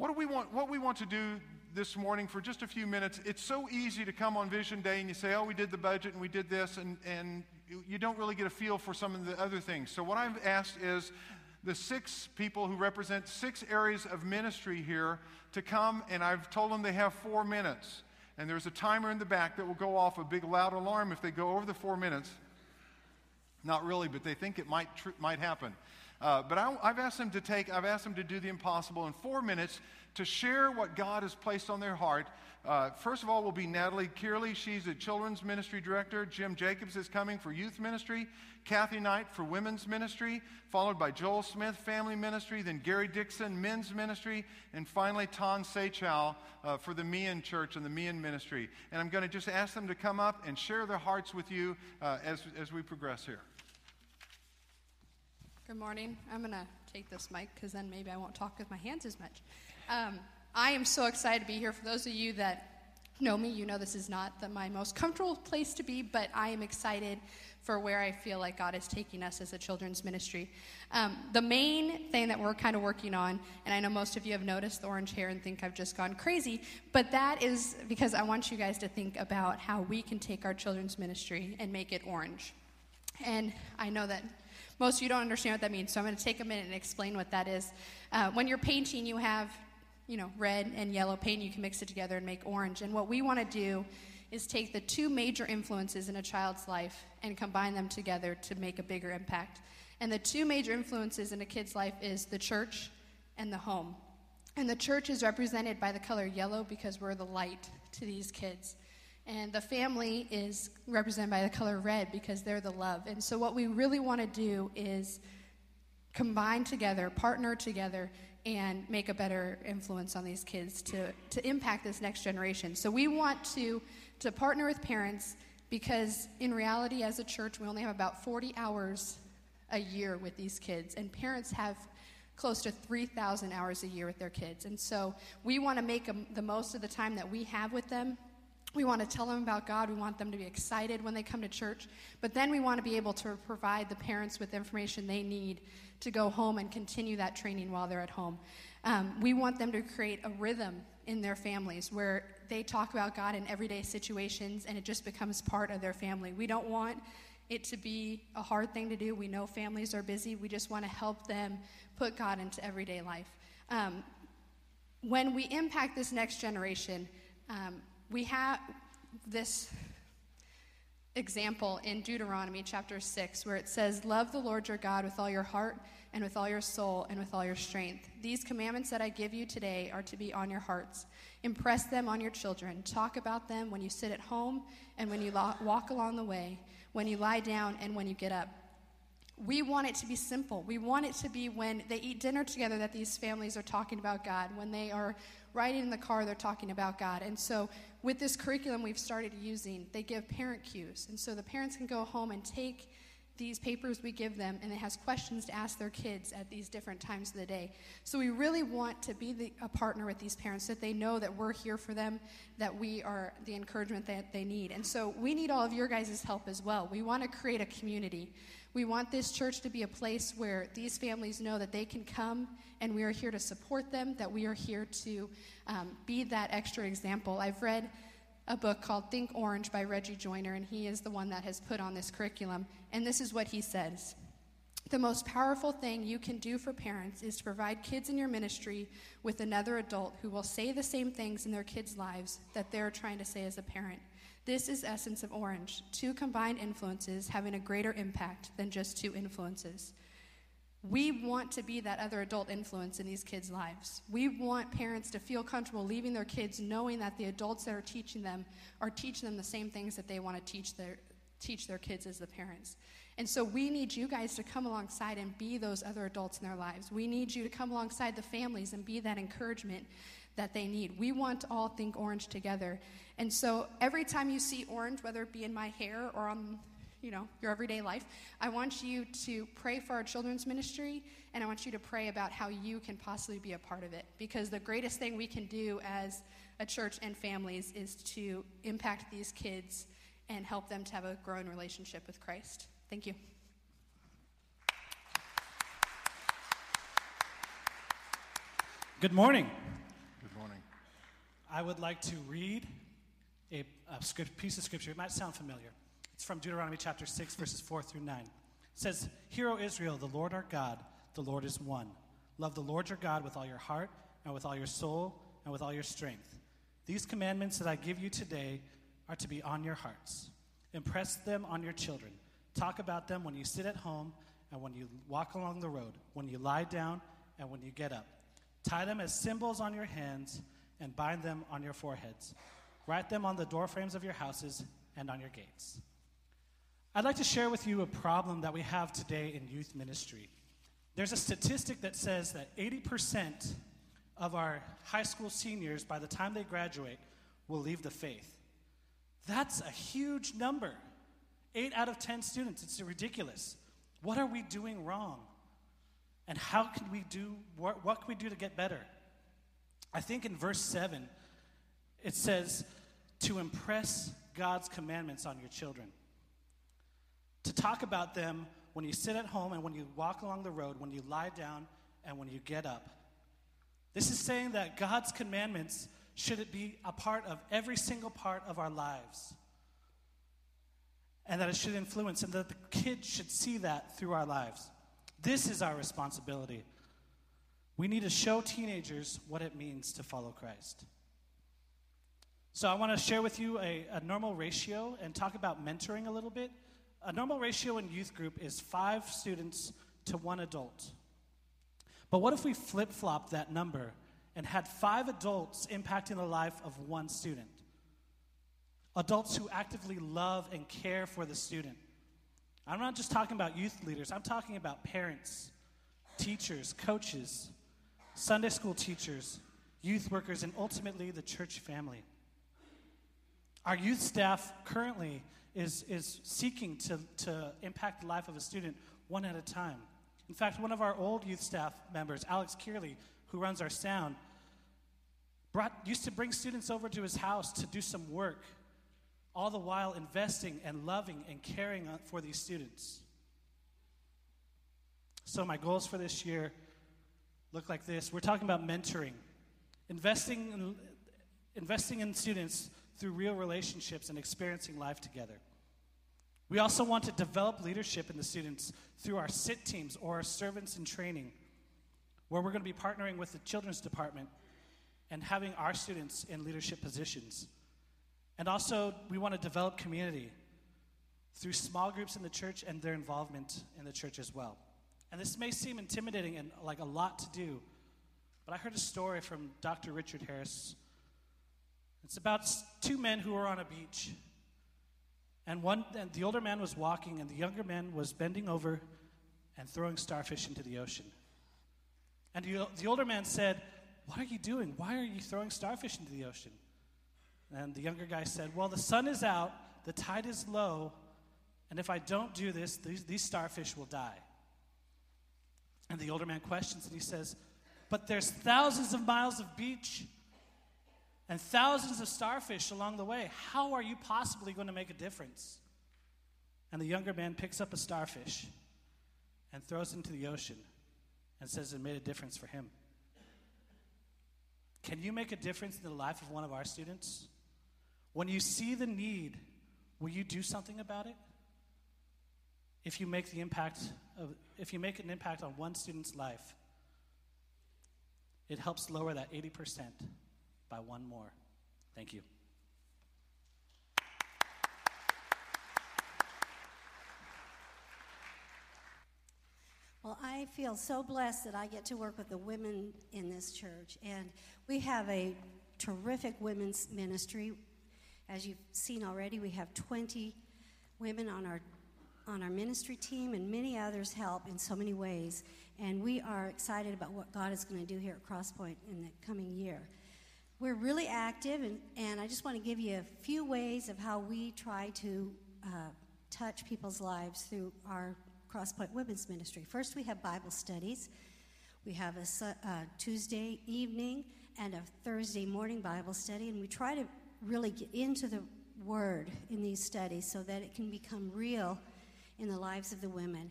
What we want to do this morning for just a few minutes, it's so easy to come on Vision Day and you say, oh, we did the budget and we did this, and you don't really get a feel for some of the other things. So what I've asked is the 6 people who represent 6 areas of ministry here to come, and I've told them they have 4 minutes. And there's a timer in the back that will go off a big loud alarm if they go over the 4 minutes. Not really, but they think it might happen. I've asked them to do the impossible in 4 minutes to share what God has placed on their heart. First of all will be Natalie Kearley. She's a children's ministry director. Jim Jacobs is coming for youth ministry. Kathy Knight for women's ministry, followed by Joel Smith, family ministry, then Gary Dixon, men's ministry, and finally Tan Seichal for the Mian church and the Mian ministry. And I'm going to just ask them to come up and share their hearts with you as we progress here. Good morning. I'm going to take this mic because then maybe I won't talk with my hands as much. I am so excited to be here. For those of you that know me, you know this is not my most comfortable place to be, but I am excited for where I feel like God is taking us as a children's ministry. The main thing that we're kind of working on, and I know most of you have noticed the orange hair and think I've just gone crazy, but that is because I want you guys to think about how we can take our children's ministry and make it orange. And I know that most of you don't understand what that means, so I'm going to take a minute and explain what that is. When you're painting, you have, red and yellow paint. You can mix it together and make orange. And what we want to do is take the 2 major influences in a child's life and combine them together to make a bigger impact. And the 2 major influences in a kid's life is the church and the home. And the church is represented by the color yellow because we're the light to these kids. And the family is represented by the color red because they're the love. And so what we really want to do is combine together, partner together, and make a better influence on these kids to impact this next generation. So we want to partner with parents because in reality as a church we only have about 40 hours a year with these kids. And parents have close to 3,000 hours a year with their kids. And so we want to make the most of the time that we have with them. We want to tell them about God. We want them to be excited when they come to church. But then we want to be able to provide the parents with information they need to go home and continue that training while they're at home. We want them to create a rhythm in their families where they talk about God in everyday situations and it just becomes part of their family. We don't want it to be a hard thing to do. We know families are busy. We just want to help them put God into everyday life. When we impact this next generation, we have this example in Deuteronomy chapter 6 where it says, "Love the Lord your God with all your heart and with all your soul and with all your strength. These commandments that I give you today are to be on your hearts. Impress them on your children. Talk about them when you sit at home and when you walk along the way, when you lie down and when you get up." We want it to be simple. We want it to be when they eat dinner together that these families are talking about God. When they are riding in the car, they're talking about God. And so with this curriculum we've started using, they give parent cues. And so the parents can go home and take these papers we give them, and it has questions to ask their kids at these different times of the day. So we really want to be a partner with these parents so that they know that we're here for them, that we are the encouragement that they need. And so we need all of your guys' help as well. We want to create a community. We want this church to be a place where these families know that they can come and we are here to support them, that we are here to be that extra example. I've read a book called Think Orange by Reggie Joiner, and he is the one that has put on this curriculum. And this is what he says: "The most powerful thing you can do for parents is to provide kids in your ministry with another adult who will say the same things in their kids' lives that they're trying to say as a parent. This is essence of orange, 2 combined influences having a greater impact than just 2 influences." We want to be that other adult influence in these kids' lives. We want parents to feel comfortable leaving their kids knowing that the adults that are teaching them the same things that they want to teach their kids as the parents. And so we need you guys to come alongside and be those other adults in their lives. We need you to come alongside the families and be that encouragement that they need. We want to all think orange together. And so every time you see orange, whether it be in my hair or on your everyday life, I want you to pray for our children's ministry, and I want you to pray about how you can possibly be a part of it, because the greatest thing we can do as a church and families is to impact these kids and help them to have a growing relationship with Christ. Thank you. Good morning. I would like to read a piece of scripture. It might sound familiar. It's from Deuteronomy chapter 6, verses 4 through 9. It says, "Hear, O Israel, the Lord our God, the Lord is one. Love the Lord your God with all your heart and with all your soul and with all your strength. These commandments that I give you today are to be on your hearts. Impress them on your children. Talk about them when you sit at home and when you walk along the road, when you lie down and when you get up. Tie them as symbols on your hands and bind them on your foreheads. Write them on the doorframes of your houses and on your gates." I'd like to share with you a problem that we have today in youth ministry. There's a statistic that says that 80% of our high school seniors, by the time they graduate, will leave the faith. That's a huge number. 8 out of 10 students. It's ridiculous. What are we doing wrong? And how can we do, what can we do to get better? I think in verse 7, it says, to impress God's commandments on your children. To talk about them when you sit at home and when you walk along the road, when you lie down and when you get up. This is saying that God's commandments should be a part of every single part of our lives. And that it should influence, and that the kids should see that through our lives. This is our responsibility. We need to show teenagers what it means to follow Christ. So I want to share with you a normal ratio and talk about mentoring a little bit. A normal ratio in youth group is 5 students to 1 adult. But what if we flip-flopped that number and had 5 adults impacting the life of 1 student? Adults who actively love and care for the student. I'm not just talking about youth leaders. I'm talking about parents, teachers, coaches, Sunday school teachers, youth workers, and ultimately the church family. Our youth staff currently is seeking to impact the life of a student 1 at a time. In fact, one of our old youth staff members, Alex Kearley, who runs our sound, used to bring students over to his house to do some work, all the while investing and loving and caring for these students. So my goals for this year look like this. We're talking about mentoring, investing in students through real relationships and experiencing life together. We also want to develop leadership in the students through our SIT teams or our servants in training, where we're going to be partnering with the children's department and having our students in leadership positions. And also, we want to develop community through small groups in the church and their involvement in the church as well. And this may seem intimidating and like a lot to do, but I heard a story from Dr. Richard Harris. It's about 2 men who were on a beach. And the older man was walking, and the younger man was bending over and throwing starfish into the ocean. And the older man said, "What are you doing? Why are you throwing starfish into the ocean?" And the younger guy said, "Well, the sun is out, the tide is low, and if I don't do this, these starfish will die." And the older man questions, and he says, "But there's thousands of miles of beach and thousands of starfish along the way. How are you possibly going to make a difference?" And the younger man picks up a starfish and throws it into the ocean and says it made a difference for him. Can you make a difference in the life of one of our students? When you see the need, will you do something about it? If you make an impact on 1 student's life, it helps lower that 80%. By 1 more. Thank you. Well, I feel so blessed that I get to work with the women in this church. And we have a terrific women's ministry. As you've seen already, we have 20 women on our ministry team, and many others help in so many ways. And we are excited about what God is going to do here at Crosspoint in the coming year. We're really active, and I just want to give you a few ways of how we try to touch people's lives through our Crosspoint Women's Ministry. First, we have Bible studies. We have a Tuesday evening and a Thursday morning Bible study, and we try to really get into the Word in these studies so that it can become real in the lives of the women.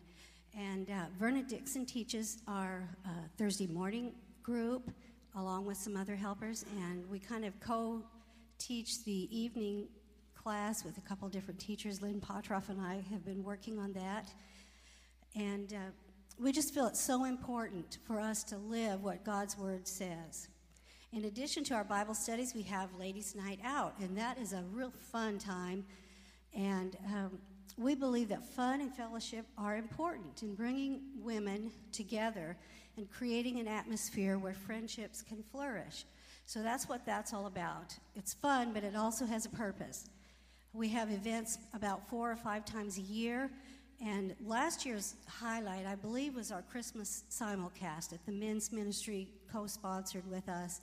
And Verna Dixon teaches our Thursday morning group. along with some other helpers, and we kind of co-teach the evening class with a couple different teachers. Lynn Potroff and I have been working on that. And we just feel it's so important for us to live what God's Word says. In addition to our Bible studies, we have Ladies' Night Out, and that is a real fun time. And we believe that fun and fellowship are important in bringing women together and creating an atmosphere where friendships can flourish. So that's what that's all about. It's fun, but it also has a purpose. We have events about 4 or 5 times a year, and last year's highlight, I believe, was our Christmas simulcast that the men's ministry co-sponsored with us.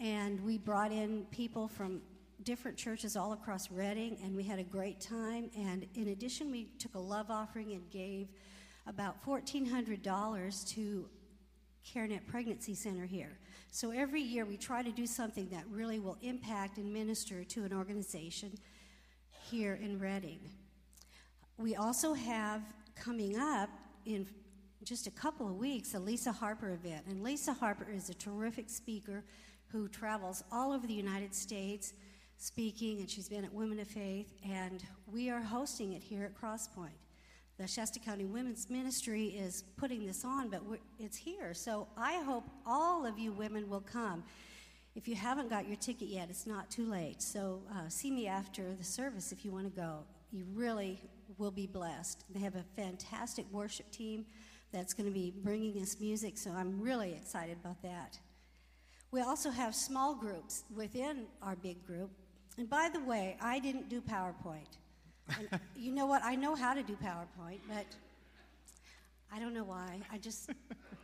And we brought in people from different churches all across Reading, and we had a great time. And in addition, we took a love offering and gave about $1,400 to CareNet Pregnancy Center here. So every year we try to do something that really will impact and minister to an organization here in Reading. We also have coming up in just a couple of weeks a Lisa Harper event. And Lisa Harper is a terrific speaker who travels all over the United States speaking, and she's been at Women of Faith, and we are hosting it here at Crosspoint. The Shasta County Women's Ministry is putting this on, but it's here. So I hope all of you women will come. If you haven't got your ticket yet, it's not too late. So see me after the service if you want to go. You really will be blessed. They have a fantastic worship team that's going to be bringing us music, so I'm really excited about that. We also have small groups within our big group. And by the way, I didn't do PowerPoint. And you know what? I know how to do PowerPoint, but I don't know why.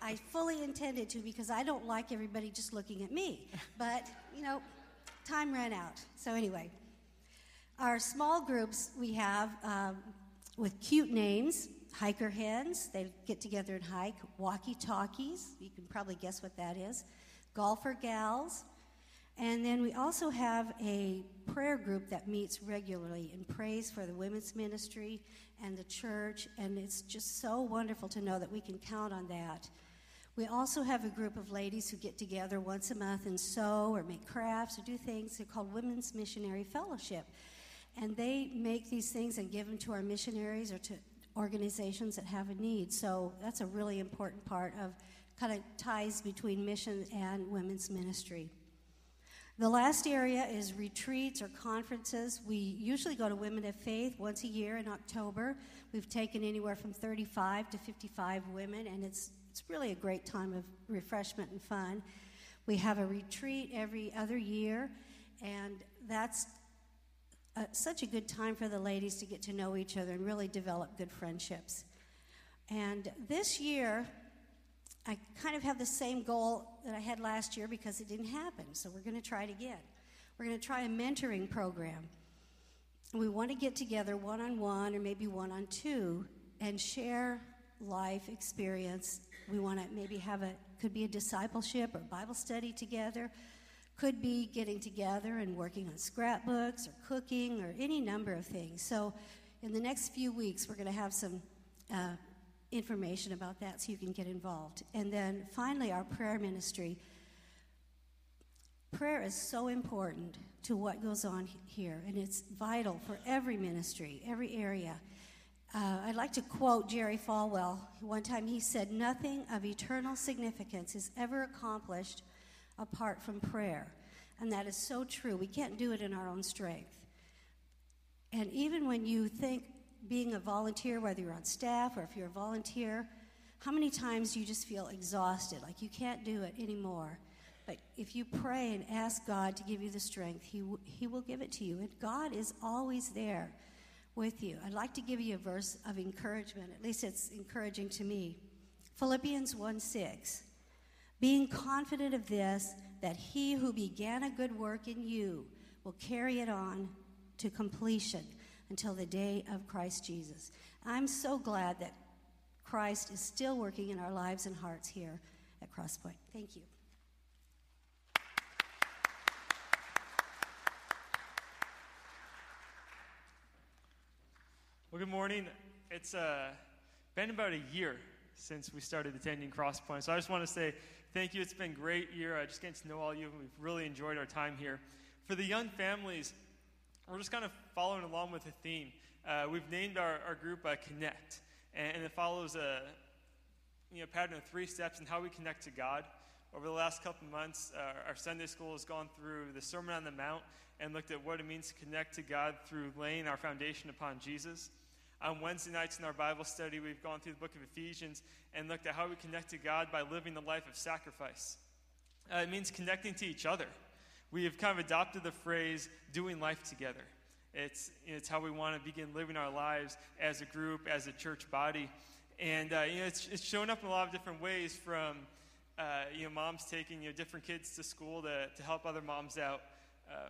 I fully intended to because I don't like everybody just looking at me. But, you know, time ran out. So anyway, our small groups we have with cute names, hiker hens. They get together and hike. Walkie-talkies. You can probably guess what that is. Golfer gals. And then we also have a prayer group that meets regularly and prays for the women's ministry and the church, and it's just so wonderful to know that we can count on that. We also have a group of ladies who get together once a month and sew or make crafts or do things. They're called Women's Missionary Fellowship, and they make these things and give them to our missionaries or to organizations that have a need. So that's a really important part of kind of ties between mission and women's ministry. The last area is retreats or conferences. We usually go to Women of Faith once a year in October. We've taken anywhere from 35 to 55 women, and it's really a great time of refreshment and fun. We have a retreat every other year, and that's such a good time for the ladies to get to know each other and really develop good friendships. And this year, I kind of have the same goal that I had last year because it didn't happen, so we're going to try it again. We're going to try a mentoring program. We want to get together one-on-one or maybe one-on-two and share life experience. We want to maybe have could be a discipleship or Bible study together, could be getting together and working on scrapbooks or cooking or any number of things. So in the next few weeks, we're going to have some information about that so you can get involved. And then finally, our prayer ministry. Prayer is so important to what goes on here, and it's vital for every ministry, every area. I'd like to quote Jerry Falwell. One time he said, "Nothing of eternal significance is ever accomplished apart from prayer." And that is so true. We can't do it in our own strength. And even when you think being a volunteer, whether you're on staff or if you're a volunteer, how many times do you just feel exhausted, like you can't do it anymore? But if you pray and ask God to give you the strength, He will give it to you. And God is always there with you. I'd like to give you a verse of encouragement. At least it's encouraging to me. Philippians 1:6. "Being confident of this, that He who began a good work in you will carry it on to completion until the day of Christ Jesus." I'm so glad that Christ is still working in our lives and hearts here at Crosspoint. Thank you. Well, good morning. It's been about a year since we started attending Crosspoint, so I just want to say Thank you. It's been a great year. I just getting to know all you, and we've really enjoyed our time here. For the young families, we're just kind of following along with the theme. We've named our group Connect, and it follows a pattern of 3 steps in how we connect to God. Over the last couple of months, our Sunday school has gone through the Sermon on the Mount and looked at what it means to connect to God through laying our foundation upon Jesus. On Wednesday nights in our Bible study, we've gone through the book of Ephesians and looked at how we connect to God by living the life of sacrifice. It means connecting to each other. We have kind of adopted the phrase, doing life together. It's how we want to begin living our lives as a group, as a church body. And it's shown up in a lot of different ways, from moms taking different kids to school to help other moms out.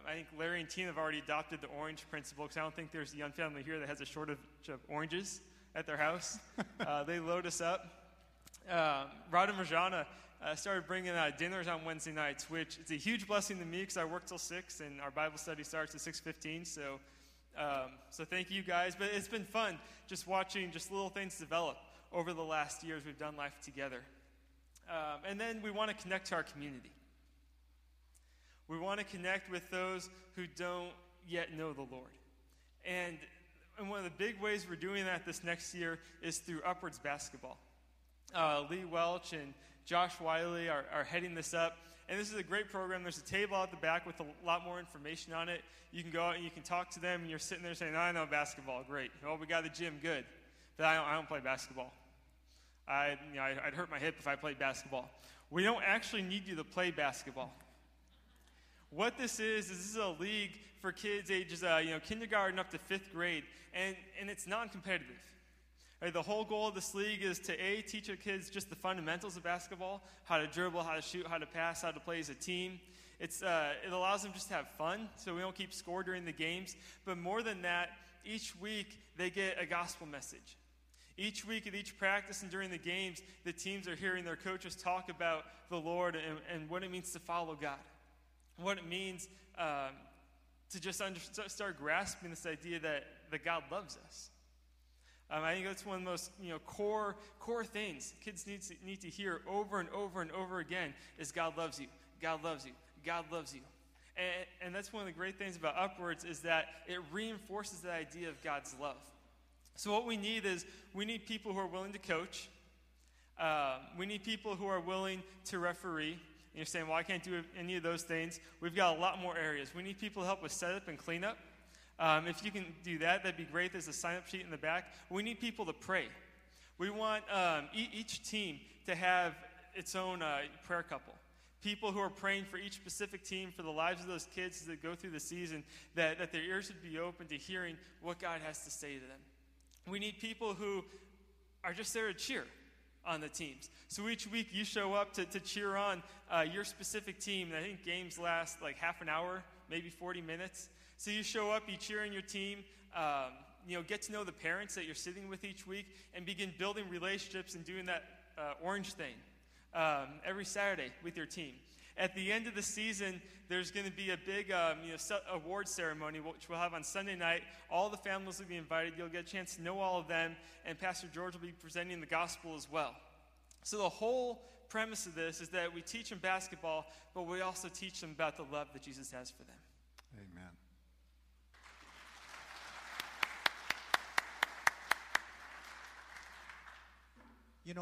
I think Larry and Tina have already adopted the orange principle, because I don't think there's a young family here that has a shortage of oranges at their house. They load us up. Rod and Rajana started bringing dinners on Wednesday nights, which is a huge blessing to me because I work till 6, and our Bible study starts at 6:15. So thank you guys. But it's been fun just watching just little things develop over the last years. We've done life together. And then we want to connect to our community. We want to connect with those who don't yet know the Lord. And one of the big ways we're doing that this next year is through Upwards Basketball. Lee Welch and Josh Wiley are heading this up. And this is a great program. There's a table out the back with a lot more information on it. You can go out and you can talk to them, and you're sitting there saying, I know basketball, great. Oh, we got the gym, good. But I don't play basketball. I'd hurt my hip if I played basketball. We don't actually need you to play basketball. What this is this is a league for kids ages kindergarten up to 5th grade, and it's non-competitive. Right, the whole goal of this league is to teach our kids just the fundamentals of basketball, how to dribble, how to shoot, how to pass, how to play as a team. It allows them just to have fun, so we don't keep score during the games. But more than that, each week they get a gospel message. Each week at each practice and during the games, the teams are hearing their coaches talk about the Lord and what it means to follow God. What it means to just start grasping this idea that God loves us. I think that's one of the most core things kids need to hear over and over and over again is God loves you, God loves you, God loves you. And that's one of the great things about Upwards is that it reinforces that idea of God's love. So what we need is people who are willing to coach. We need people who are willing to referee. You're saying, well, I can't do any of those things. We've got a lot more areas. We need people to help with setup and cleanup. If you can do that, that'd be great. There's a sign-up sheet in the back. We need people to pray. We want each team to have its own prayer couple, people who are praying for each specific team, for the lives of those kids as they go through the season, that their ears would be open to hearing what God has to say to them. We need people who are just there to cheer on the teams. So each week you show up to cheer on your specific team. And I think games last like half an hour, maybe 40 minutes. So you show up, you cheer on your team, get to know the parents that you're sitting with each week, and begin building relationships and doing that orange thing every Saturday with your team. At the end of the season, there's going to be a big award ceremony, which we'll have on Sunday night. All the families will be invited. You'll get a chance to know all of them, and Pastor George will be presenting the gospel as well. So the whole premise of this is that we teach them basketball, but we also teach them about the love that Jesus has for them. Amen.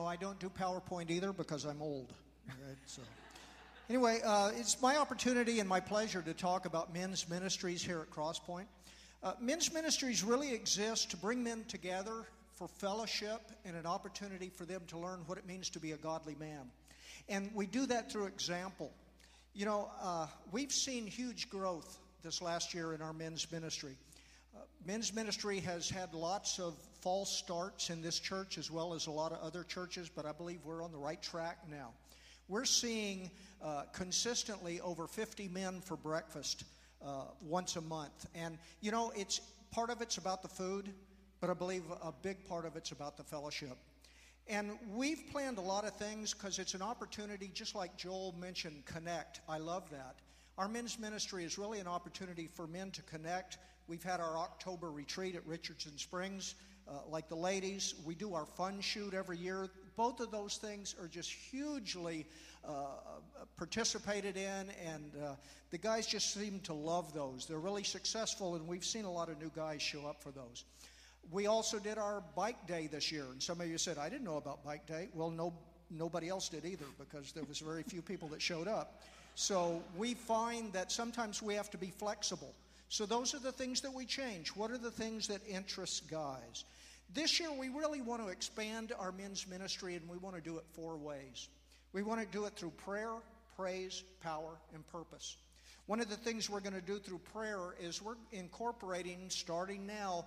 I don't do PowerPoint either because I'm old. Right? So. Anyway, it's my opportunity and my pleasure to talk about men's ministries here at Crosspoint. Men's ministries really exist to bring men together for fellowship and an opportunity for them to learn what it means to be a godly man. And we do that through example. We've seen huge growth this last year in our men's ministry. Men's ministry has had lots of false starts in this church as well as a lot of other churches, but I believe we're on the right track now. We're seeing consistently over 50 men for breakfast once a month. And, it's part of it's about the food, but I believe a big part of it's about the fellowship. And we've planned a lot of things because it's an opportunity, just like Joel mentioned, connect. I love that. Our men's ministry is really an opportunity for men to connect. We've had our October retreat at Richardson Springs. Like the ladies, we do our fun shoot every year. both of those things are just hugely participated in, and the guys just seem to love those. They're really successful, and we've seen a lot of new guys show up for those. We also did our bike day this year, and some of you said, I didn't know about bike day. Well, nobody else did either, because there was very few people that showed up. So we find that sometimes we have to be flexible. So those are the things that we change. What are the things that interest guys? This year, we really want to expand our men's ministry, and we want to do it four ways. We want to do it through prayer, praise, power, and purpose. One of the things we're going to do through prayer is we're incorporating, starting now,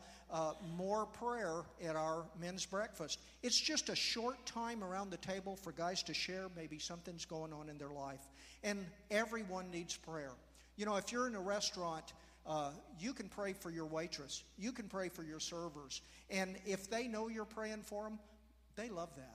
more prayer at our men's breakfast. It's just a short time around the table for guys to share maybe something's going on in their life. And everyone needs prayer. You know, if you're in a restaurant, you can pray for your waitress. You can pray for your servers. And if they know you're praying for them, they love that.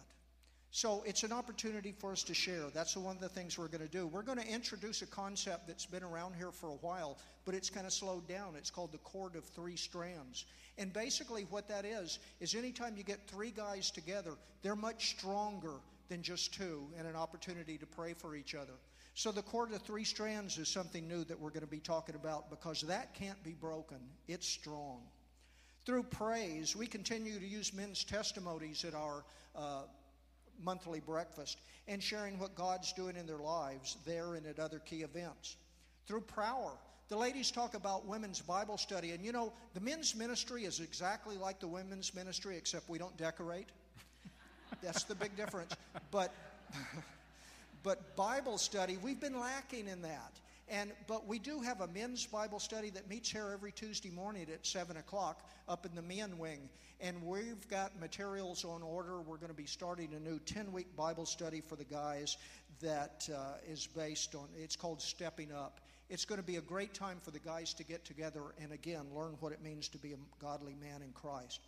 So it's an opportunity for us to share. That's one of the things we're going to do. We're going to introduce a concept that's been around here for a while, but it's kind of slowed down. It's called the cord of three strands. And basically what that is anytime you get three guys together, they're much stronger than just two, and an opportunity to pray for each other. So the cord of three strands is something new that we're going to be talking about, because that can't be broken. It's strong. Through praise, we continue to use men's testimonies at our monthly breakfast, and sharing what God's doing in their lives there and at other key events. Through power, the ladies talk about women's Bible study, and you know, the men's ministry is exactly like the women's ministry, except we don't decorate. That's the big difference. But Bible study, we've been lacking in that. But we do have a men's Bible study that meets here every Tuesday morning at 7 o'clock up in the men wing. And we've got materials on order. We're going to be starting a new 10-week Bible study for the guys that is based on, it's called Stepping Up. It's going to be a great time for the guys to get together and, again, learn what it means to be a godly man in Christ.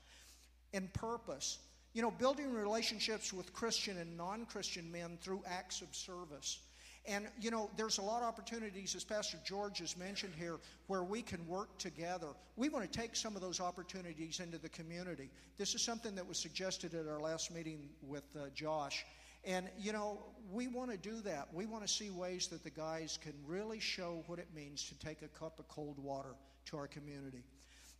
And purpose. You know, building relationships with Christian and non-Christian men through acts of service. And, you know, there's a lot of opportunities, as Pastor George has mentioned here, where we can work together. We want to take some of those opportunities into the community. This is something that was suggested at our last meeting with Josh. And, you know, we want to do that. We want to see ways that the guys can really show what it means to take a cup of cold water to our community.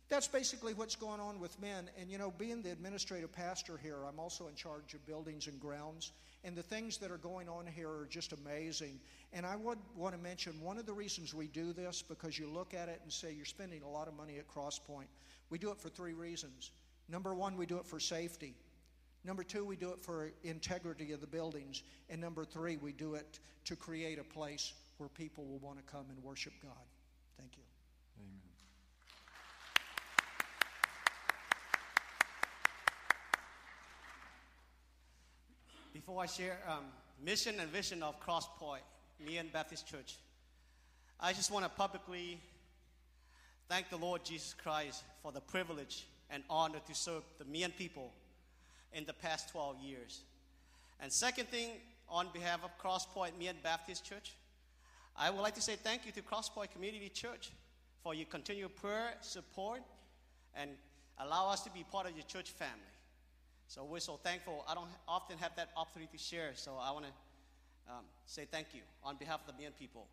That's basically what's going on with men. And, you know, being the administrative pastor here, I'm also in charge of buildings and grounds. And the things that are going on here are just amazing. And I would want to mention one of the reasons we do this, because you look at it and say you're spending a lot of money at Crosspoint. We do it for three reasons. Number one, we do it for safety. Number two, we do it for integrity of the buildings. And number three, we do it to create a place where people will want to come and worship God. Thank you. Amen. Before I share mission and vision of Crosspoint, me and Baptist Church, I just want to publicly thank the Lord Jesus Christ for the privilege and honor to serve the Mian people in the past 12 years. And second thing, on behalf of Crosspoint Mian Baptist Church, I would like to say thank you to Crosspoint Community Church for your continued prayer, support, and allow us to be part of your church family. So we're so thankful. I don't often have that opportunity to share, so I want to say thank you on behalf of the Mian people.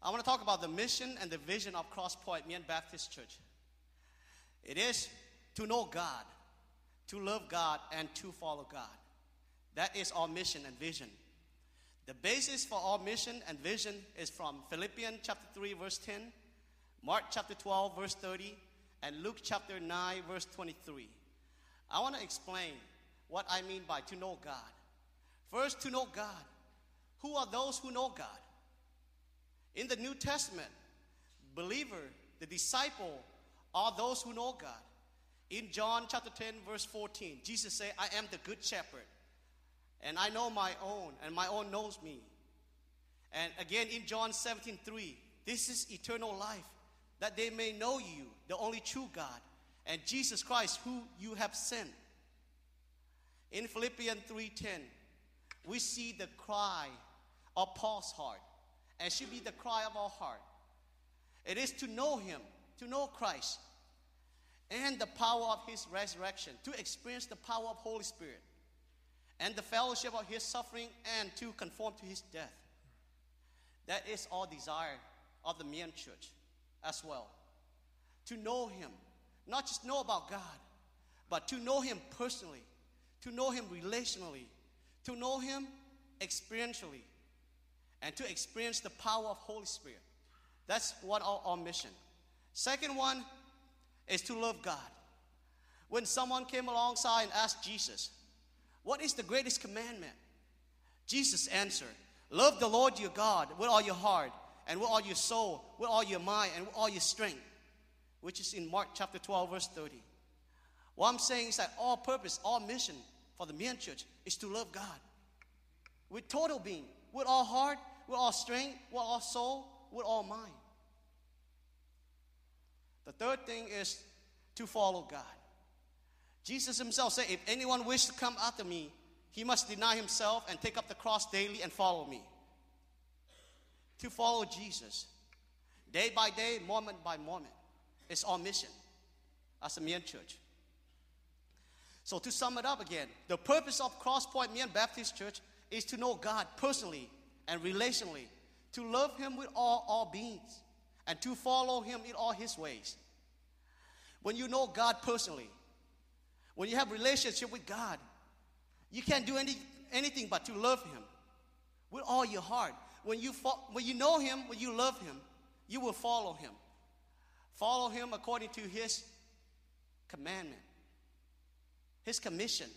I want to talk about the mission and the vision of Crosspoint Mian Baptist Church. It is to know God, to love God, and to follow God. That is our mission and vision. The basis for our mission and vision is from Philippians chapter 3, verse 10, Mark chapter 12, verse 30, and Luke chapter 9, verse 23. I want to explain what I mean by to know God. First, to know God. Who are those who know God? In the New Testament, believer, the disciple, are those who know God. In John chapter 10, verse 14, Jesus said, I am the good shepherd, and I know my own, and my own knows me. And again in John 17:3, this is eternal life, that they may know you, the only true God, and Jesus Christ, who you have sent. In Philippians 3:10, we see the cry of Paul's heart, and should be the cry of our heart. It is to know him, to know Christ, and the power of his resurrection, to experience the power of Holy Spirit, and the fellowship of his suffering, and to conform to his death. That is our desire of the Mian Church as well. To know him, not just know about God, but to know him personally, to know him relationally, to know him experientially, and to experience the power of Holy Spirit. That's what our mission. Second one is to love God. When someone came alongside and asked Jesus, what is the greatest commandment? Jesus answered, love the Lord your God with all your heart and with all your soul, with all your mind and with all your strength, which is in Mark chapter 12, verse 30. What I'm saying is that our purpose, our mission for the Mian Church is to love God with total being, with all heart, with all strength, with all soul, with all mind. The third thing is to follow God. Jesus himself said, if anyone wishes to come after me, he must deny himself and take up the cross daily and follow me. To follow Jesus, day by day, moment by moment, is our mission as a Mian Church. So to sum it up again, the purpose of Crosspoint Mian Baptist Church is to know God personally and relationally, to love him with all our beings, and to follow him in all his ways. When you know God personally, when you have relationship with God, you can't do anything but to love him with all your heart. When you know him, when you love him, you will follow him. Follow him according to his commandment, his commission.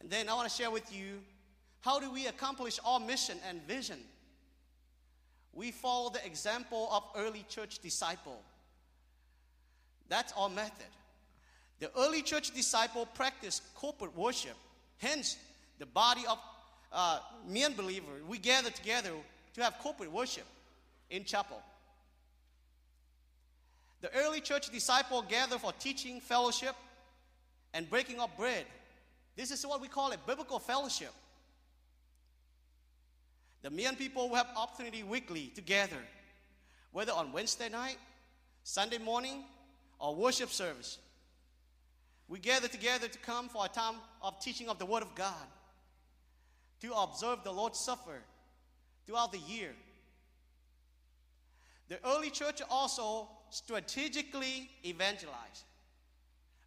And then I want to share with you, how do we accomplish our mission and vision? We follow the example of early church disciple. That's our method. The early church disciple practiced corporate worship. Hence, the body of Mian believers, we gather together to have corporate worship in chapel. The early church disciple gathered for teaching, fellowship, and breaking of bread. This is what we call a biblical fellowship. The Mian people will have opportunity weekly to gather, whether on Wednesday night, Sunday morning, or worship service. We gather together to come for a time of teaching of the Word of God, to observe the Lord's Supper throughout the year. The early church also strategically evangelized,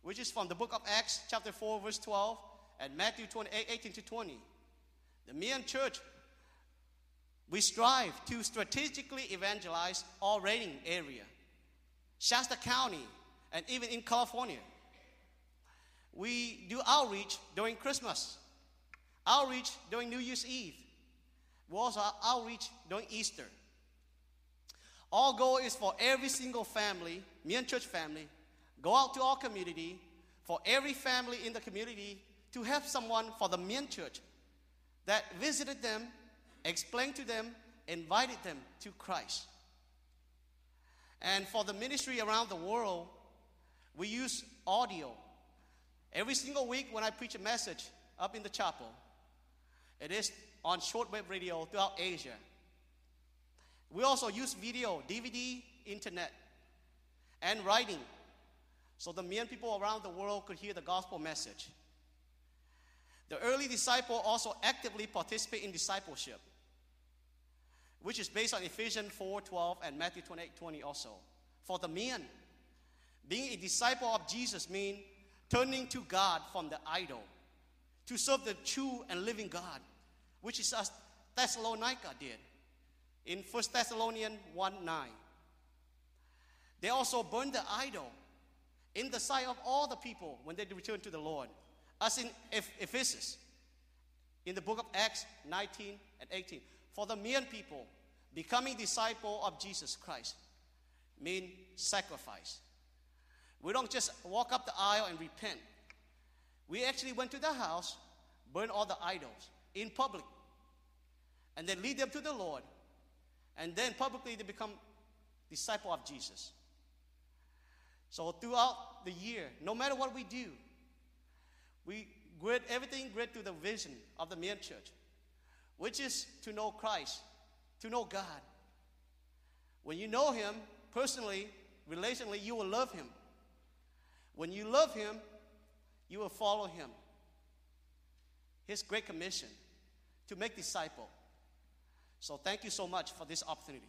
which is from the book of Acts chapter 4 verse 12 and Matthew 28, 18 to 20. The Mian Church, we strive to strategically evangelize our reigning area, Shasta County, and even in California. We do outreach during Christmas, outreach during New Year's Eve. We also have outreach during Easter. Our goal is for every single family, Mian Church family, go out to our community, for every family in the community to have someone for the Mian Church that visited them, explained to them, invited them to Christ. And for the ministry around the world, we use audio. Every single week when I preach a message up in the chapel, it is on shortwave radio throughout Asia. We also use video, DVD, internet, and writing, so the Mian people around the world could hear the gospel message. The early disciple also actively participate in discipleship, which is based on Ephesians 4:12 and Matthew 28:20 also. For the Mian, being a disciple of Jesus means turning to God from the idol to serve the true and living God, which is as Thessalonica did in 1 Thessalonians 1:9. They also burned the idol in the sight of all the people when they returned to the Lord, as in Ephesus, in the book of Acts 19 and 18. For the Mian people, becoming disciple of Jesus Christ means sacrifice. We don't just walk up the aisle and repent. We actually went to the house, burned all the idols in public, and then lead them to the Lord, and then publicly they become disciple of Jesus. So throughout the year, no matter what we do, we grade everything to the vision of the Mian Church, which is to know Christ, to know God. When you know him personally, relationally, you will love him. When you love him, you will follow him His great commission to make disciples. So thank you so much for this opportunity.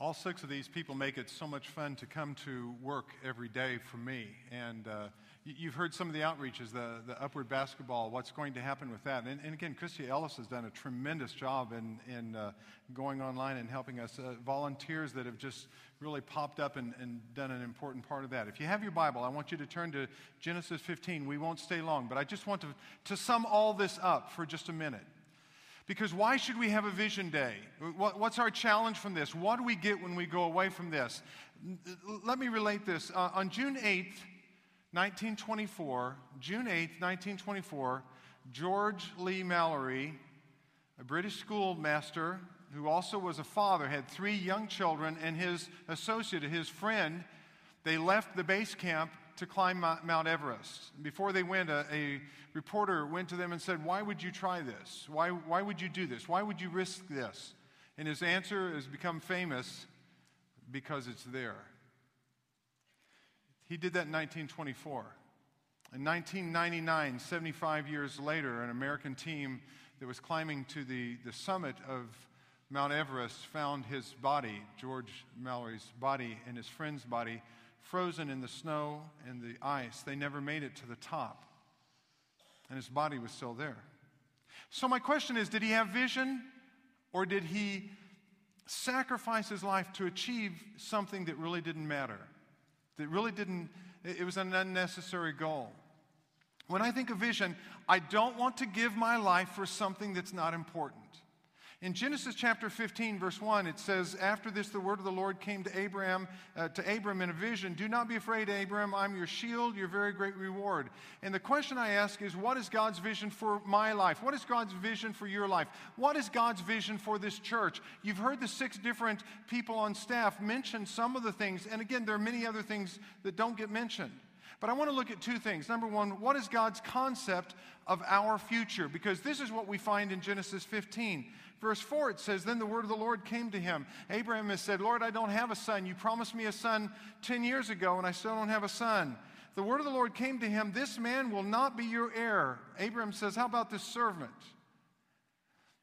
All six of these people make it so much fun to come to work every day for me. And you've heard some of the outreaches, the Upward Basketball, what's going to happen with that. And again, Christy Ellis has done a tremendous job in going online and helping us. Volunteers that have just really popped up and done an important part of that. If you have your Bible, I want you to turn to Genesis 15. We won't stay long, but I just want to sum all this up for just a minute. Because why should we have a vision day? What's our challenge from this? What do we get when we go away from this? Let me relate this. On June 8th, 1924, George Lee Mallory, a British schoolmaster who also was a father, had three young children, and his associate, his friend, they left the base camp to climb Mount Everest. Before they went, a reporter went to them and said, "Why would you try this? Why would you do this? Why would you risk this?" And his answer has become famous, because it's there. He did that in 1924. In 1999, 75 years later, an American team that was climbing to the summit of Mount Everest found his body, George Mallory's body and his friend's body, frozen in the snow and the ice. They never made it to the top. And his body was still there. So my question is, did he have vision, or did he sacrifice his life to achieve something that really didn't matter? That really didn't, it was an unnecessary goal. When I think of vision, I don't want to give my life for something that's not important. In Genesis chapter 15, verse 1, it says, "After this, the word of the Lord came to Abram in a vision. Do not be afraid, Abram. I'm your shield, your very great reward." And the question I ask is, what is God's vision for my life? What is God's vision for your life? What is God's vision for this church? You've heard the six different people on staff mention some of the things. And again, there are many other things that don't get mentioned. But I want to look at two things. Number one, what is God's concept of our future? Because this is what we find in Genesis 15. Verse 4, it says, "Then the word of the Lord came to him." Abraham has said, "Lord, I don't have a son. You promised me a son 10 years ago, and I still don't have a son." The word of the Lord came to him, "This man will not be your heir." Abraham says, "How about this servant?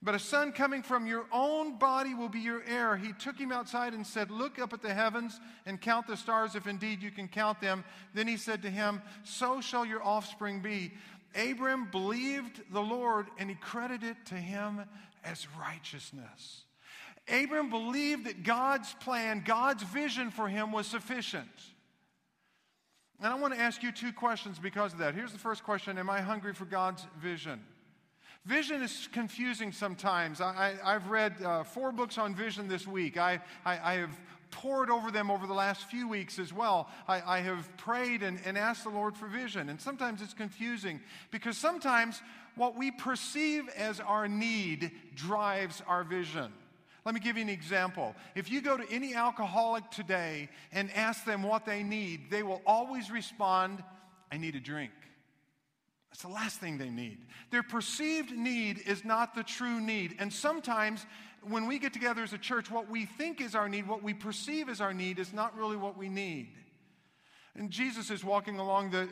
But a son coming from your own body will be your heir." He took him outside and said, "Look up at the heavens and count the stars, if indeed you can count them." Then he said to him, "So shall your offspring be." Abram believed the Lord, and he credited it to him as righteousness. Abram believed that God's plan, God's vision for him was sufficient. And I want to ask you two questions because of that. Here's the first question: am I hungry for God's vision? Vision is confusing sometimes. I've read 4 books on vision this week. I have poured over them over the last few weeks as well. I have prayed and asked the Lord for vision. And sometimes it's confusing because sometimes what we perceive as our need drives our vision. Let me give you an example. If you go to any alcoholic today and ask them what they need, they will always respond, "I need a drink." That's the last thing they need. Their perceived need is not the true need. And sometimes when we get together as a church, what we think is our need, what we perceive as our need, is not really what we need. And Jesus is walking along the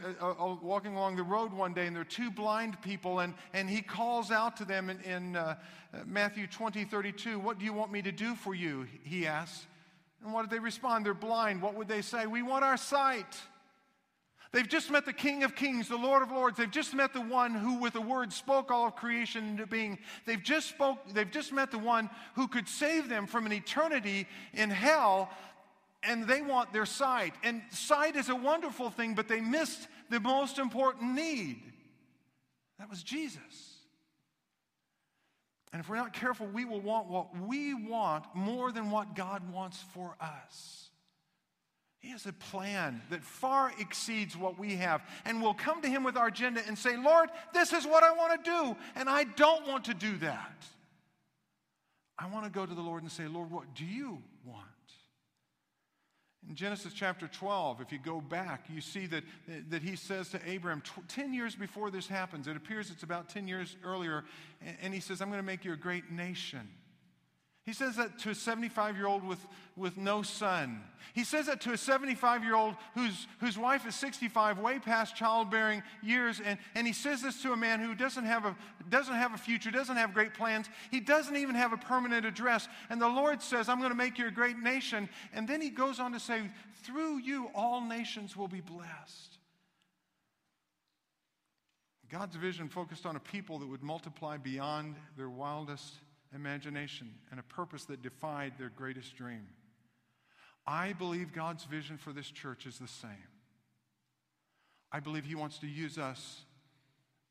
road one day, and there are two blind people, and he calls out to them in Matthew 20:32, "What do you want me to do for you?" he asks. And what did they respond? They're blind. What would they say? "We want our sight." They've just met the King of Kings, the Lord of Lords. They've just met the one who with a word spoke all of creation into being. They've just met the one who could save them from an eternity in hell, and they want their sight. And sight is a wonderful thing, but they missed the most important need. That was Jesus. And if we're not careful, we will want what we want more than what God wants for us. He has a plan that far exceeds what we have. And we'll come to him with our agenda and say, "Lord, this is what I want to do, and I don't want to do that." I want to go to the Lord and say, "Lord, what do you want?" In Genesis chapter 12, if you go back, you see that he says to Abram, 10 years before this happens, it appears it's about 10 years earlier, and he says, "I'm going to make you a great nation." He says that to a 75-year-old with no son. He says that to a 75-year-old whose wife is 65, way past childbearing years, and he says this to a man who doesn't have a future, doesn't have great plans. He doesn't even have a permanent address. And the Lord says, I'm going to make you a great nation. And then he goes on to say, through you all nations will be blessed. God's vision focused on a people that would multiply beyond their wildest imagination and a purpose that defied their greatest dream. I believe God's vision for this church is the same. I believe He wants to use us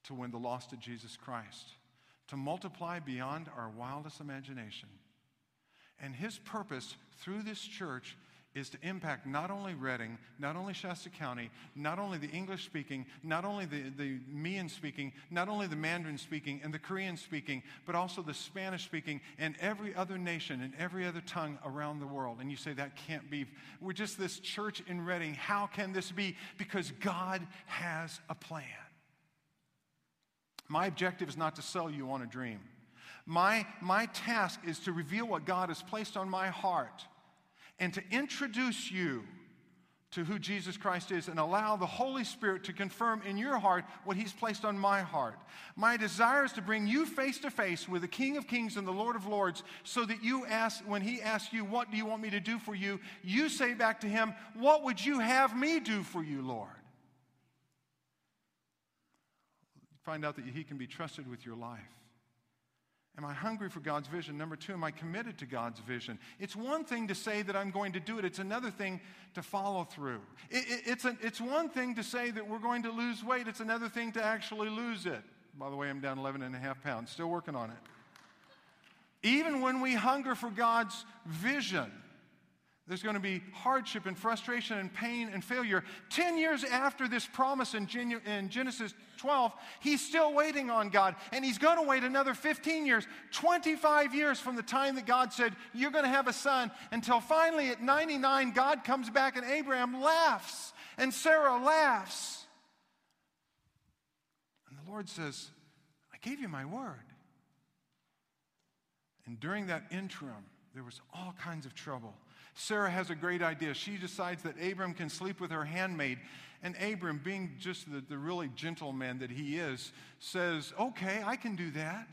to win the lost to Jesus Christ, to multiply beyond our wildest imagination. And His purpose through this church is to impact not only Redding, not only Shasta County, not only the English-speaking, not only the Mian-speaking, not only the Mandarin-speaking and the Korean-speaking, but also the Spanish-speaking and every other nation and every other tongue around the world. And you say, that can't be. We're just this church in Redding. How can this be? Because God has a plan. My objective is not to sell you on a dream. My task is to reveal what God has placed on my heart and to introduce you to who Jesus Christ is and allow the Holy Spirit to confirm in your heart what He's placed on my heart. My desire is to bring you face to face with the King of Kings and the Lord of Lords so that you ask, when He asks you, what do you want me to do for you? You say back to Him, what would you have me do for you, Lord? Find out that He can be trusted with your life. Am I hungry for God's vision? Number two, am I committed to God's vision? It's one thing to say that I'm going to do it. It's another thing to follow through. It's one thing to say that we're going to lose weight. It's another thing to actually lose it. By the way, I'm down 11 and a half pounds. Still working on it. Even when we hunger for God's vision, there's going to be hardship and frustration and pain and failure. 10 years after this promise in Genesis 12, he's still waiting on God. And he's going to wait another 15 years, 25 years from the time that God said, you're going to have a son, until finally at 99, God comes back and Abraham laughs and Sarah laughs. And the Lord says, I gave you my word. And during that interim, there was all kinds of trouble. Sarah has a great idea. She decides that Abram can sleep with her handmaid. And Abram, being just the really gentle man that he is, says, okay, I can do that.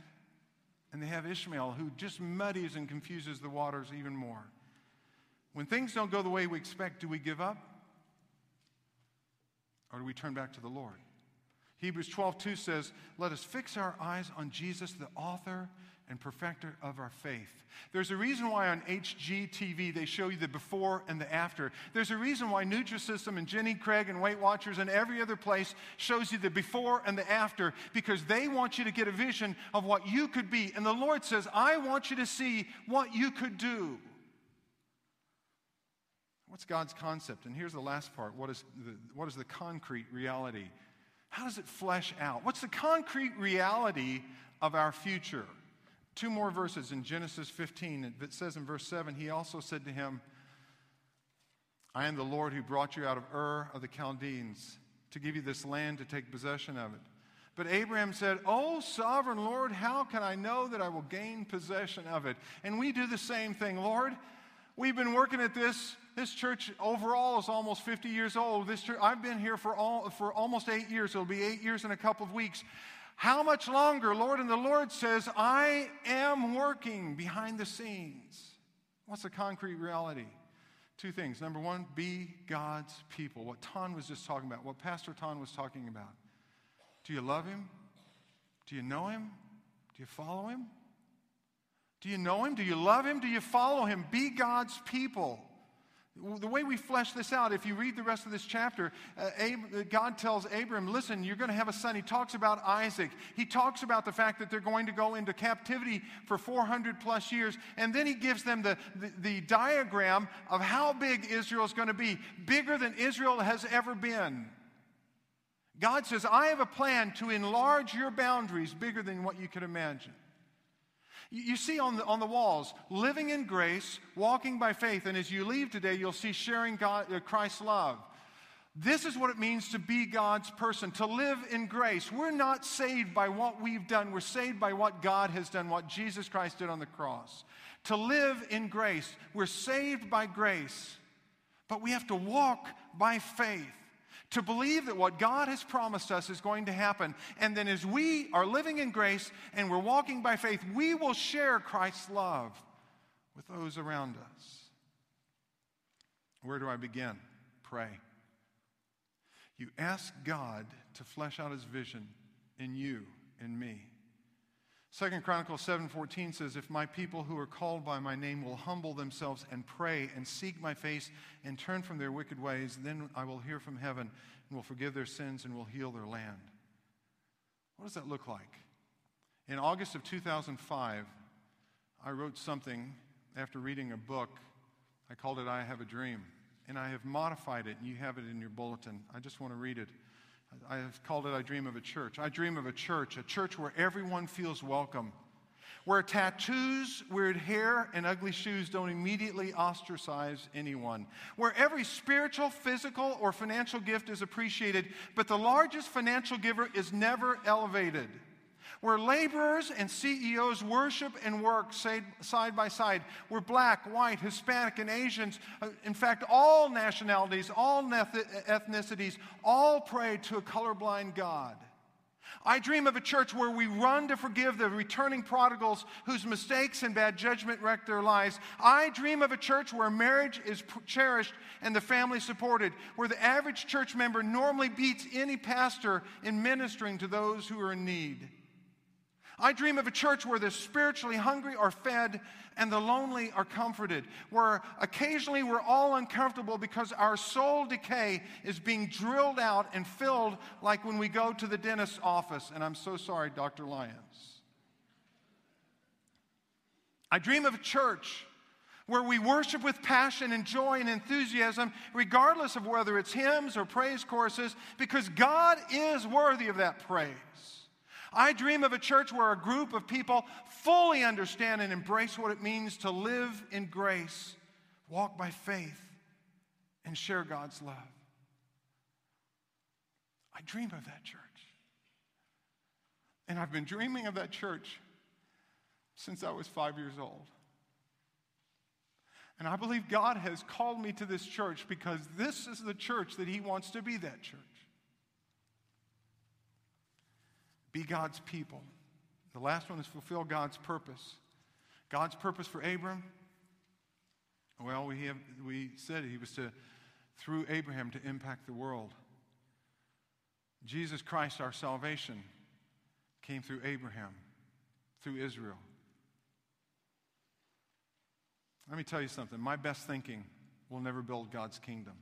And they have Ishmael, who just muddies and confuses the waters even more. When things don't go the way we expect, do we give up? Or do we turn back to the Lord? Hebrews 12:2 says, let us fix our eyes on Jesus, the author and perfecter of our faith. There's a reason why on HGTV they show you the before and the after. There's a reason why Nutrisystem and Jenny Craig and Weight Watchers and every other place shows you the before and the after, because they want you to get a vision of what you could be. And the Lord says, I want you to see what you could do. What's God's concept? And here's the last part. What is the concrete reality? How does it flesh out? What's the concrete reality of our future? Two more verses in Genesis 15. It says in verse 7, he also said to him, I am the Lord who brought you out of Ur of the Chaldeans to give you this land to take possession of it. But Abraham said, oh, sovereign Lord, how can I know that I will gain possession of it? And we do the same thing. Lord, we've been working at this. This church overall is almost 50 years old. This church, I've been here for almost 8 years. It'll be 8 years in a couple of weeks. How much longer, Lord? And the Lord says, I am working behind the scenes. What's the concrete reality? Two things. Number one, be God's people. What Tan was just talking about, what Pastor Tan was talking about. Do you love Him? Do you know Him? Do you follow Him? Do you know Him? Do you love Him? Do you follow Him? Be God's people. The way we flesh this out, if you read the rest of this chapter, God tells Abram, listen, you're going to have a son. He talks about Isaac. He talks about the fact that they're going to go into captivity for 400 plus years. And then he gives them the diagram of how big Israel is going to be, bigger than Israel has ever been. God says, I have a plan to enlarge your boundaries bigger than what you could imagine. You see on the walls, living in grace, walking by faith, and as you leave today, you'll see sharing Christ's love. This is what it means to be God's person, to live in grace. We're not saved by what we've done. We're saved by what God has done, what Jesus Christ did on the cross. to live in grace. We're saved by grace, but we have to walk by faith, to believe that what God has promised us is going to happen. And then as we are living in grace and we're walking by faith, we will share Christ's love with those around us. Where do I begin? Pray. You ask God to flesh out his vision in you and me. 2 Chronicles 7:14 says, if my people who are called by my name will humble themselves and pray and seek my face and turn from their wicked ways, then I will hear from heaven and will forgive their sins and will heal their land. What does that look like? In August of 2005, I wrote something after reading a book. I called it I Have a Dream, and I have modified it, and you have it in your bulletin. I just want to read it. I have called it I Dream of a Church. I dream of a church where everyone feels welcome, where tattoos, weird hair, and ugly shoes don't immediately ostracize anyone, where every spiritual, physical, or financial gift is appreciated, but the largest financial giver is never elevated, where laborers and CEOs worship and work side by side, where black, white, Hispanic, and Asians, in fact, all nationalities, all ethnicities, all pray to a colorblind God. I dream of a church where we run to forgive the returning prodigals whose mistakes and bad judgment wrecked their lives. I dream of a church where marriage is cherished and the family supported, where the average church member normally beats any pastor in ministering to those who are in need. I dream of a church where the spiritually hungry are fed and the lonely are comforted, where occasionally we're all uncomfortable because our soul decay is being drilled out and filled, like when we go to the dentist's office. And I'm so sorry, Dr. Lyons. I dream of a church where we worship with passion and joy and enthusiasm, regardless of whether it's hymns or praise choruses, because God is worthy of that praise. I dream of a church where a group of people fully understand and embrace what it means to live in grace, walk by faith, and share God's love. I dream of that church. And I've been dreaming of that church since I was 5 years old. And I believe God has called me to this church because this is the church that he wants to be, that church. Be God's people. The last one is fulfill God's purpose. God's purpose for Abram, well, we said he was to, through Abraham, to impact the world. Jesus Christ, our salvation, came through Abraham, through Israel. Let me tell you something. My best thinking will never build God's kingdom.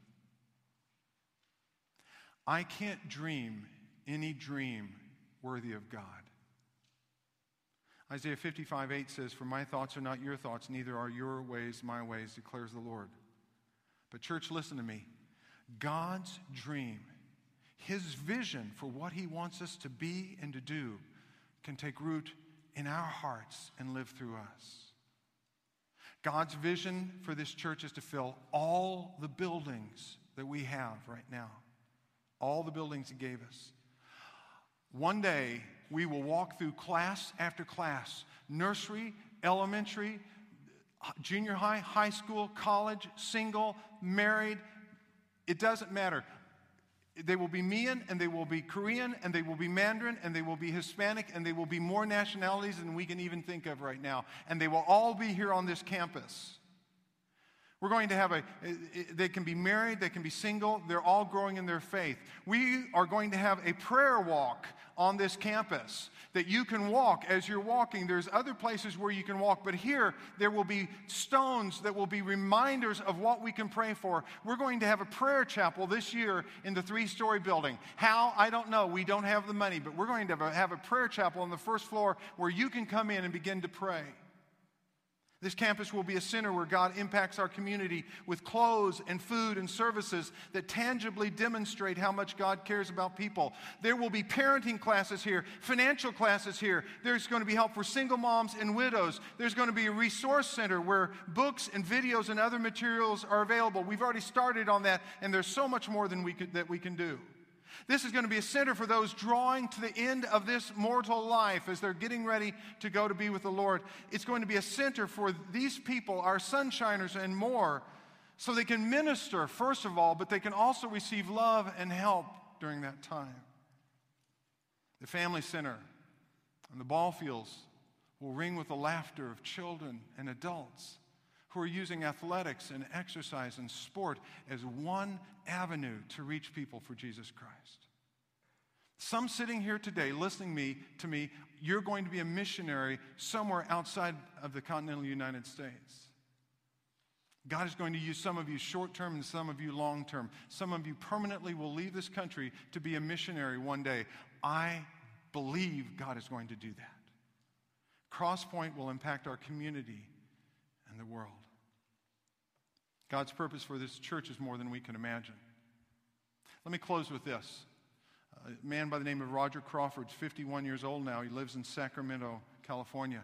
I can't dream any dream worthy of God. Isaiah 55:8 says, for my thoughts are not your thoughts, neither are your ways my ways, declares the Lord. But church, listen to me. God's dream, his vision for what he wants us to be and to do, can take root in our hearts and live through us. God's vision for this church is to fill all the buildings that we have right now, all the buildings he gave us. One day, we will walk through class after class, nursery, elementary, junior high, high school, college, single, married. It doesn't matter. They will be Mian, and they will be Korean, and they will be Mandarin, and they will be Hispanic, and they will be more nationalities than we can even think of right now. And they will all be here on this campus. We're going to have they can be married, they can be single, they're all growing in their faith. We are going to have a prayer walk on this campus that you can walk as you're walking. There's other places where you can walk, but here there will be stones that will be reminders of what we can pray for. We're going to have a prayer chapel this year in the three-story building. How? I don't know. We don't have the money, but we're going to have a prayer chapel on the first floor where you can come in and begin to pray. This campus will be a center where God impacts our community with clothes and food and services that tangibly demonstrate how much God cares about people. There will be parenting classes here, financial classes here. There's going to be help for single moms and widows. There's going to be a resource center where books and videos and other materials are available. We've already started on that, and there's so much more that we can do. This is going to be a center for those drawing to the end of this mortal life as they're getting ready to go to be with the Lord. It's going to be a center for these people, our sunshiners and more, so they can minister, first of all, but they can also receive love and help during that time. The family center and the ball fields will ring with the laughter of children and adults who are using athletics and exercise and sport as one avenue to reach people for Jesus Christ. Some sitting here today listening to me, you're going to be a missionary somewhere outside of the continental United States. God is going to use some of you short-term and some of you long-term. Some of you permanently will leave this country to be a missionary one day. I believe God is going to do that. Crosspoint will impact our community and the world. God's purpose for this church is more than we can imagine. Let me close with this. A man by the name of Roger Crawford, 51 years old now. He lives in Sacramento, California.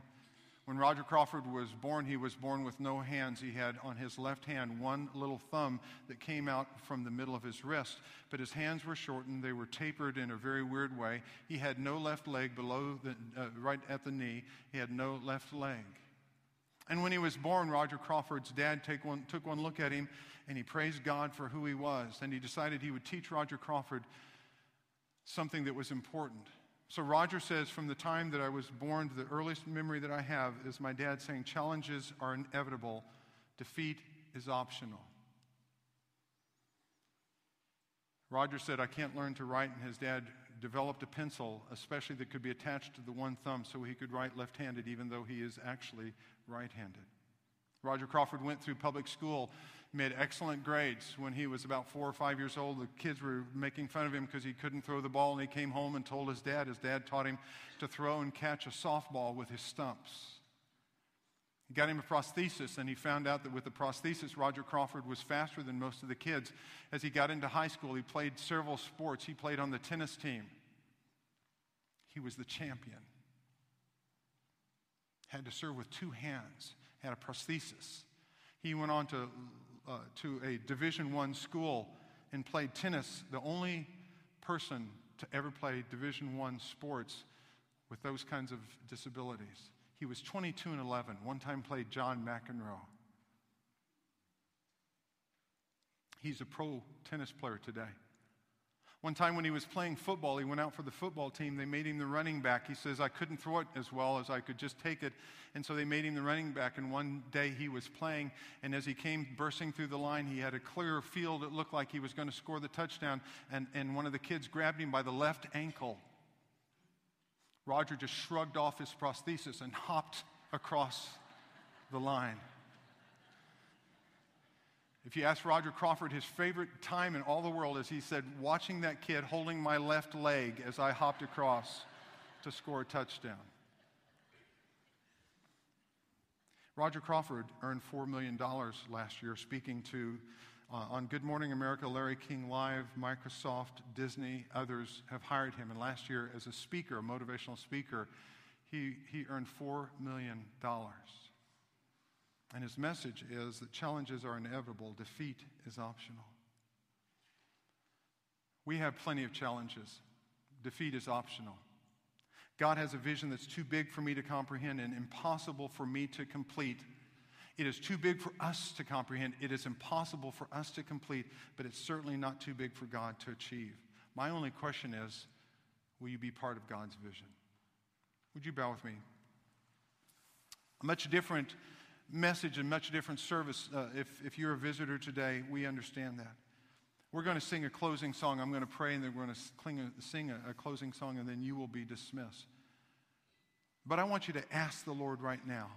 When Roger Crawford was born, he was born with no hands. He had on his left hand one little thumb that came out from the middle of his wrist. But his hands were shortened. They were tapered in a very weird way. He had no left leg below the right at the knee. He had no left leg. And when he was born, Roger Crawford's dad took one look at him, and he praised God for who he was. And he decided he would teach Roger Crawford something that was important. So Roger says, from the time that I was born to the earliest memory that I have is my dad saying, challenges are inevitable, defeat is optional. Roger said, I can't learn to write, and his dad developed a pencil, especially that could be attached to the one thumb so he could write left-handed even though he is actually right-handed. Roger Crawford went through public school, made excellent grades. When he was about 4 or 5 years old, the kids were making fun of him because he couldn't throw the ball, and he came home and told his dad. His dad taught him to throw and catch a softball with his stumps. He got him a prosthesis, and he found out that with the prosthesis, Roger Crawford was faster than most of the kids. As he got into high school, he played several sports. He played on the tennis team. He was the champion. Had to serve with two hands. Had a prosthesis. He went on to a Division I school and played tennis, the only person to ever play Division I sports with those kinds of disabilities. He was 22 and 11, one time played John McEnroe. He's a pro tennis player today. One time when he was playing football, he went out for the football team. They made him the running back. He says, I couldn't throw it as well as I could just take it. And so they made him the running back. And one day he was playing, and as he came bursting through the line, he had a clear field. It looked like he was going to score the touchdown. And one of the kids grabbed him by the left ankle. Roger just shrugged off his prosthesis and hopped across the line. If you ask Roger Crawford, his favorite time in all the world is, he said, watching that kid holding my left leg as I hopped across to score a touchdown. Roger Crawford earned $4 million last year speaking to, on Good Morning America, Larry King Live, Microsoft, Disney, others have hired him. And last year as a speaker, a motivational speaker, he earned $4 million. And his message is that challenges are inevitable, defeat is optional. We have plenty of challenges. Defeat is optional. God has a vision that's too big for me to comprehend and impossible for me to complete. It is too big for us to comprehend. It is impossible for us to complete, but it's certainly not too big for God to achieve. My only question is, will you be part of God's vision? Would you bow with me? Much different message and much different service. If you're a visitor today, we understand that. We're going to sing a closing song. I'm going to pray, and then we're going to sing a closing song, and then you will be dismissed. But I want you to ask the Lord right now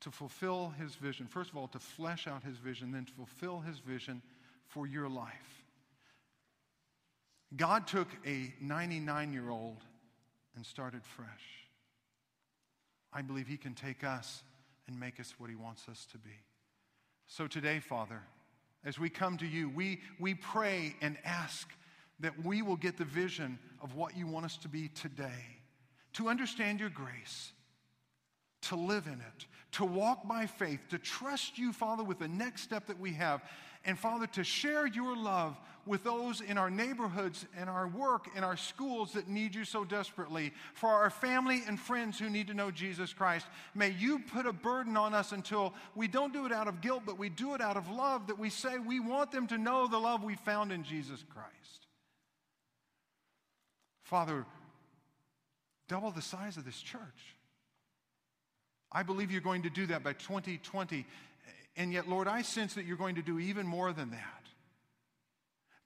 to fulfill his vision. First of all, to flesh out his vision, then to fulfill his vision for your life. God took a 99-year-old and started fresh. I believe he can take us and make us what he wants us to be. So today, Father, as we come to you, we pray and ask that we will get the vision of what you want us to be today, to understand your grace, to live in it, to walk by faith, to trust you, Father, with the next step that we have. And, Father, to share your love with those in our neighborhoods and our work and our schools that need you so desperately, for our family and friends who need to know Jesus Christ. May you put a burden on us until we don't do it out of guilt, but we do it out of love, that we say we want them to know the love we found in Jesus Christ. Father, double the size of this church. I believe you're going to do that by 2020. And yet, Lord, I sense that you're going to do even more than that.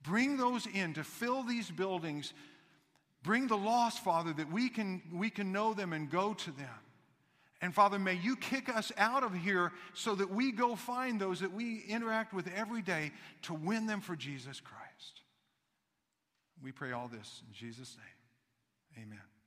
Bring those in to fill these buildings. Bring the lost, Father, that we can know them and go to them. And, Father, may you kick us out of here so that we go find those that we interact with every day to win them for Jesus Christ. We pray all this in Jesus' name. Amen.